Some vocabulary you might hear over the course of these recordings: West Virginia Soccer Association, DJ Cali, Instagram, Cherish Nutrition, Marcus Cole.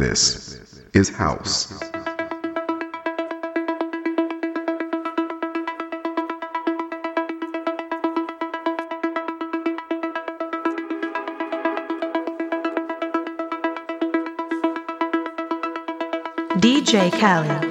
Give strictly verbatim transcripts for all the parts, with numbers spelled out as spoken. This is house. D J Cali.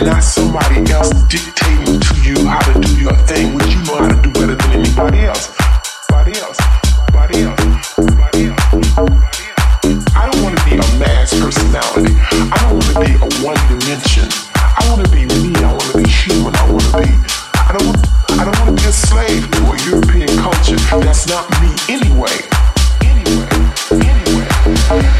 and not somebody else dictating to you how to do your thing, which you know how to do better than anybody else. Body else, body else, body else, body else. I don't want to be a mass personality. I don't want to be a one dimension. I want to be me. I want to be human. I want to be. I don't. I don't want to be a slave to a European culture. That's not me anyway. Anyway. Anyway. Anyway.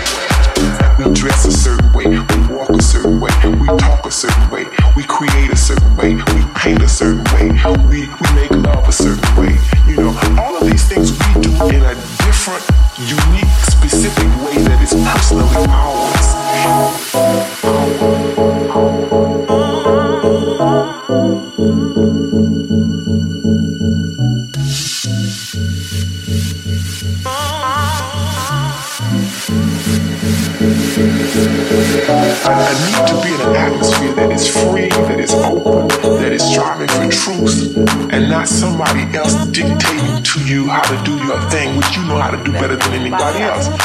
We dress a certain way, we walk a certain way, we talk a certain way, we create a certain way, we paint a certain way, we, we make love a certain way. You know, all of these things we do in a different, unique, specific way that is personally ours. I need to be in an atmosphere that is free, that is open, that is striving for truth, and not somebody else dictating to you how to do your thing, which you know how to do better than anybody else. We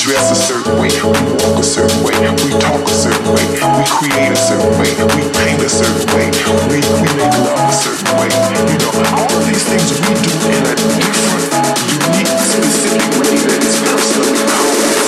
dress a certain way, we walk a certain way, we talk a certain way, we create a certain way, we paint a certain way, we, we make love a certain way. You know, all of these things we do in a different, unique, specific way that is personally ours.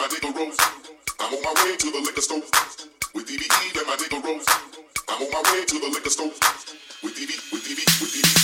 and my nigga Rose. I'm on my way to the liquor store with D B E and my nigga Rose. I'm on my way to the liquor store with D B E, with D B E, with D B E.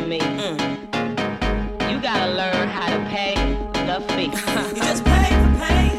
from me. Mm. You gotta learn how to pay the fee. You just pay for pay.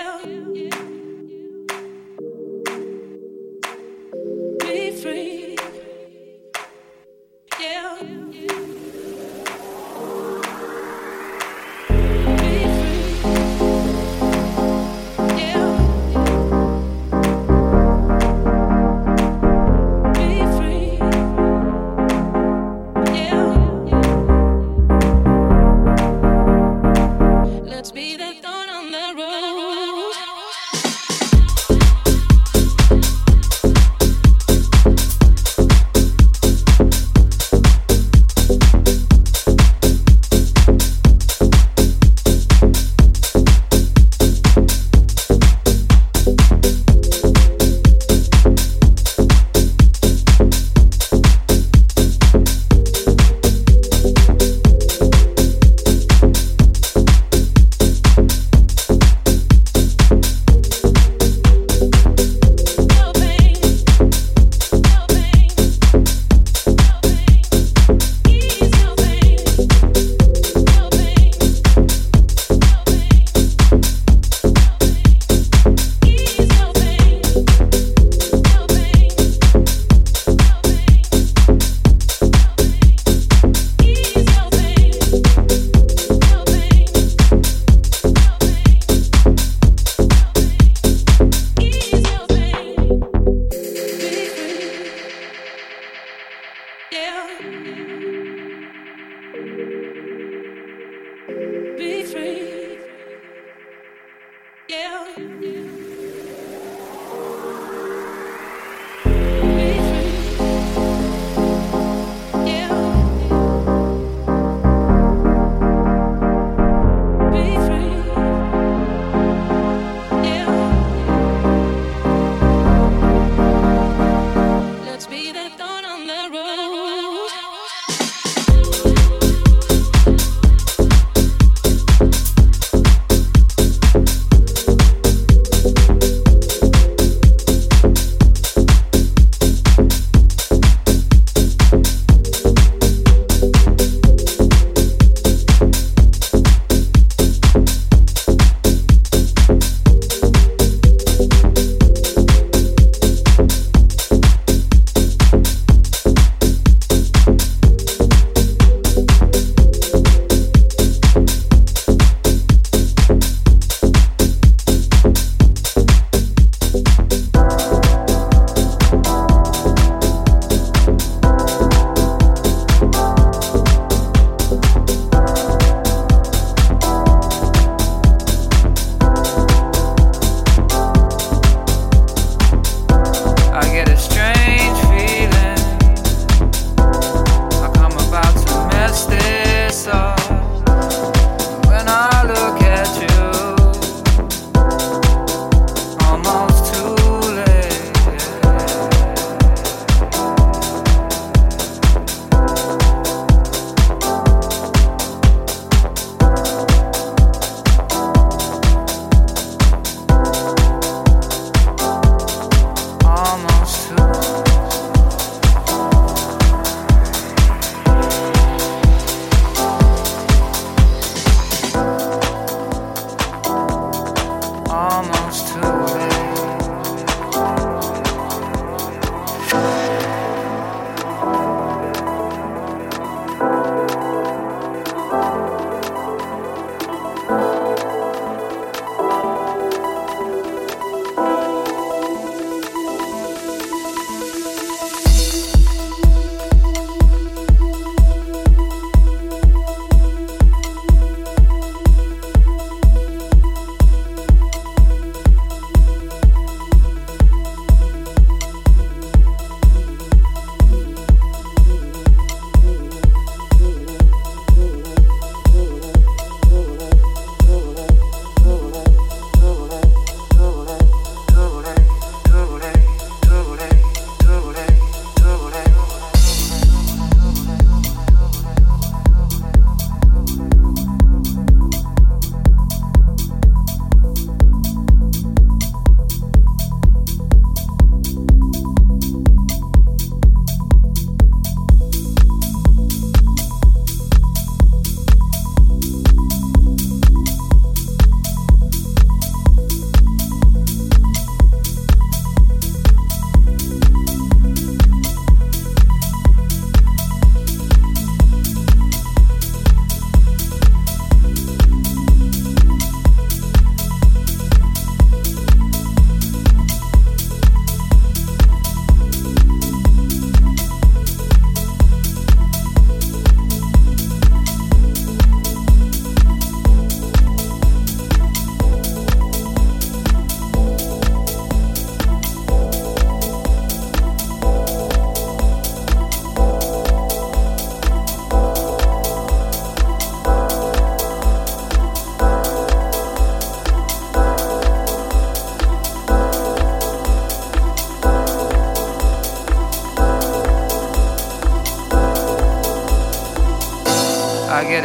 Let's be that thorn on the road.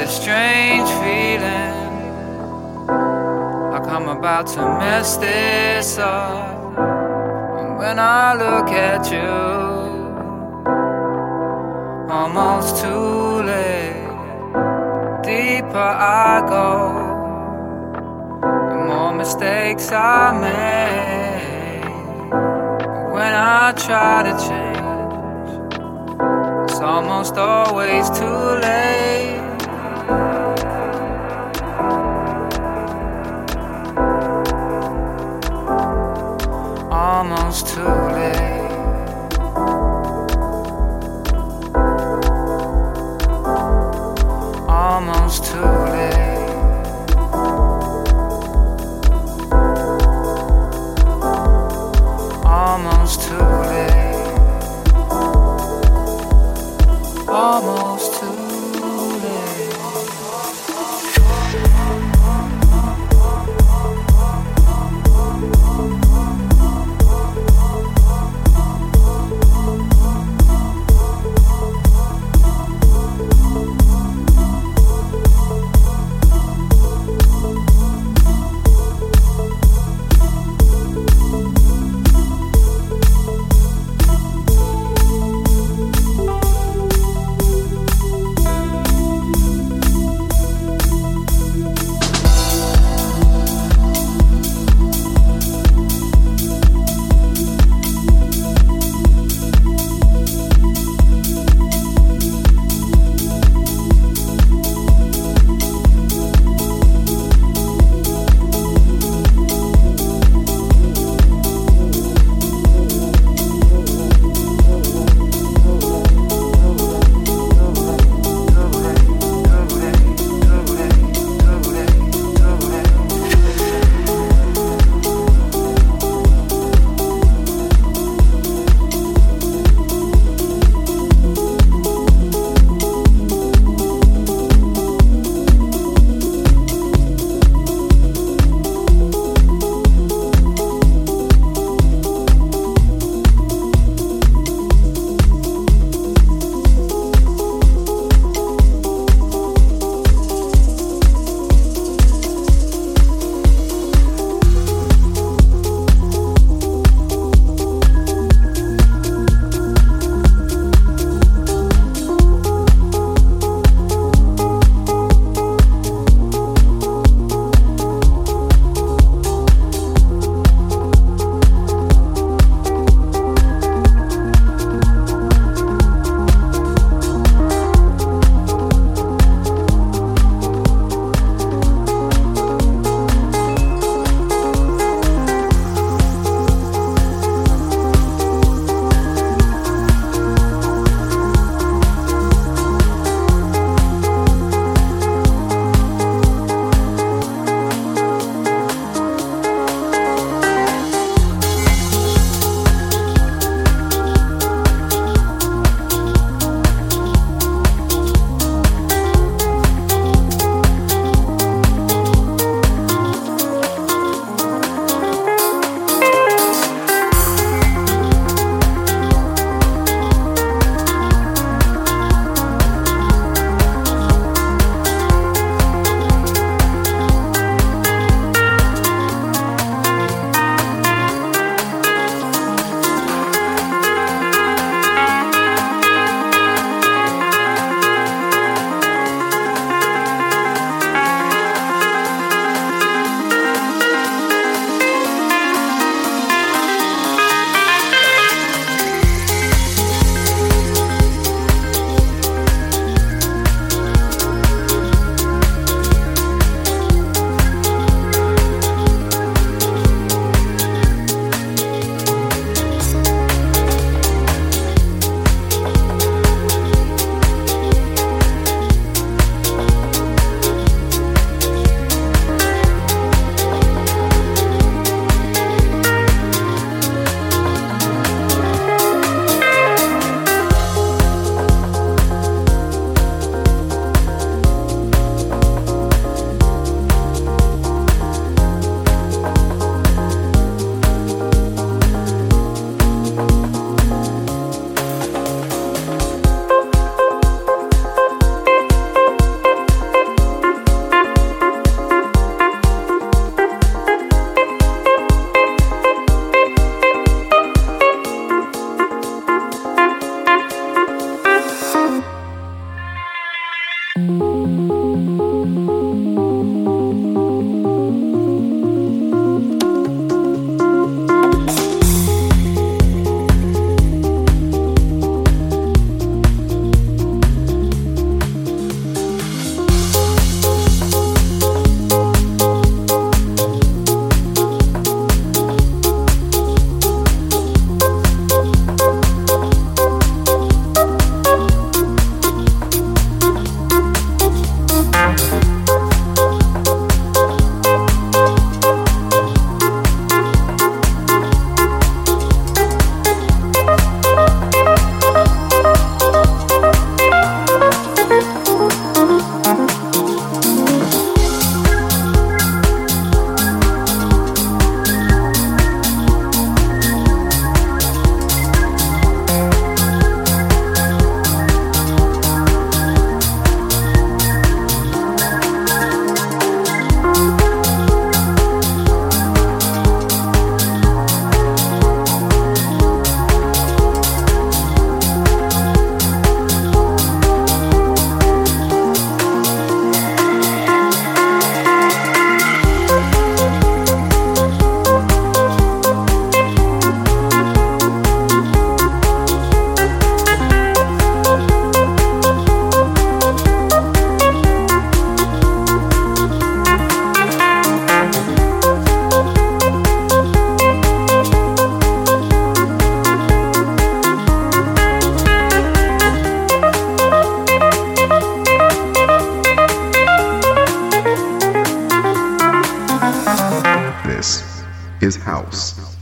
a strange feeling like I'm about to mess this up. And when I look at you, almost too late. Deeper I go, the more mistakes I make. But when I try to change, it's almost always too late. Almost too late. Almost too late. Almost too late. Almost too late. his house.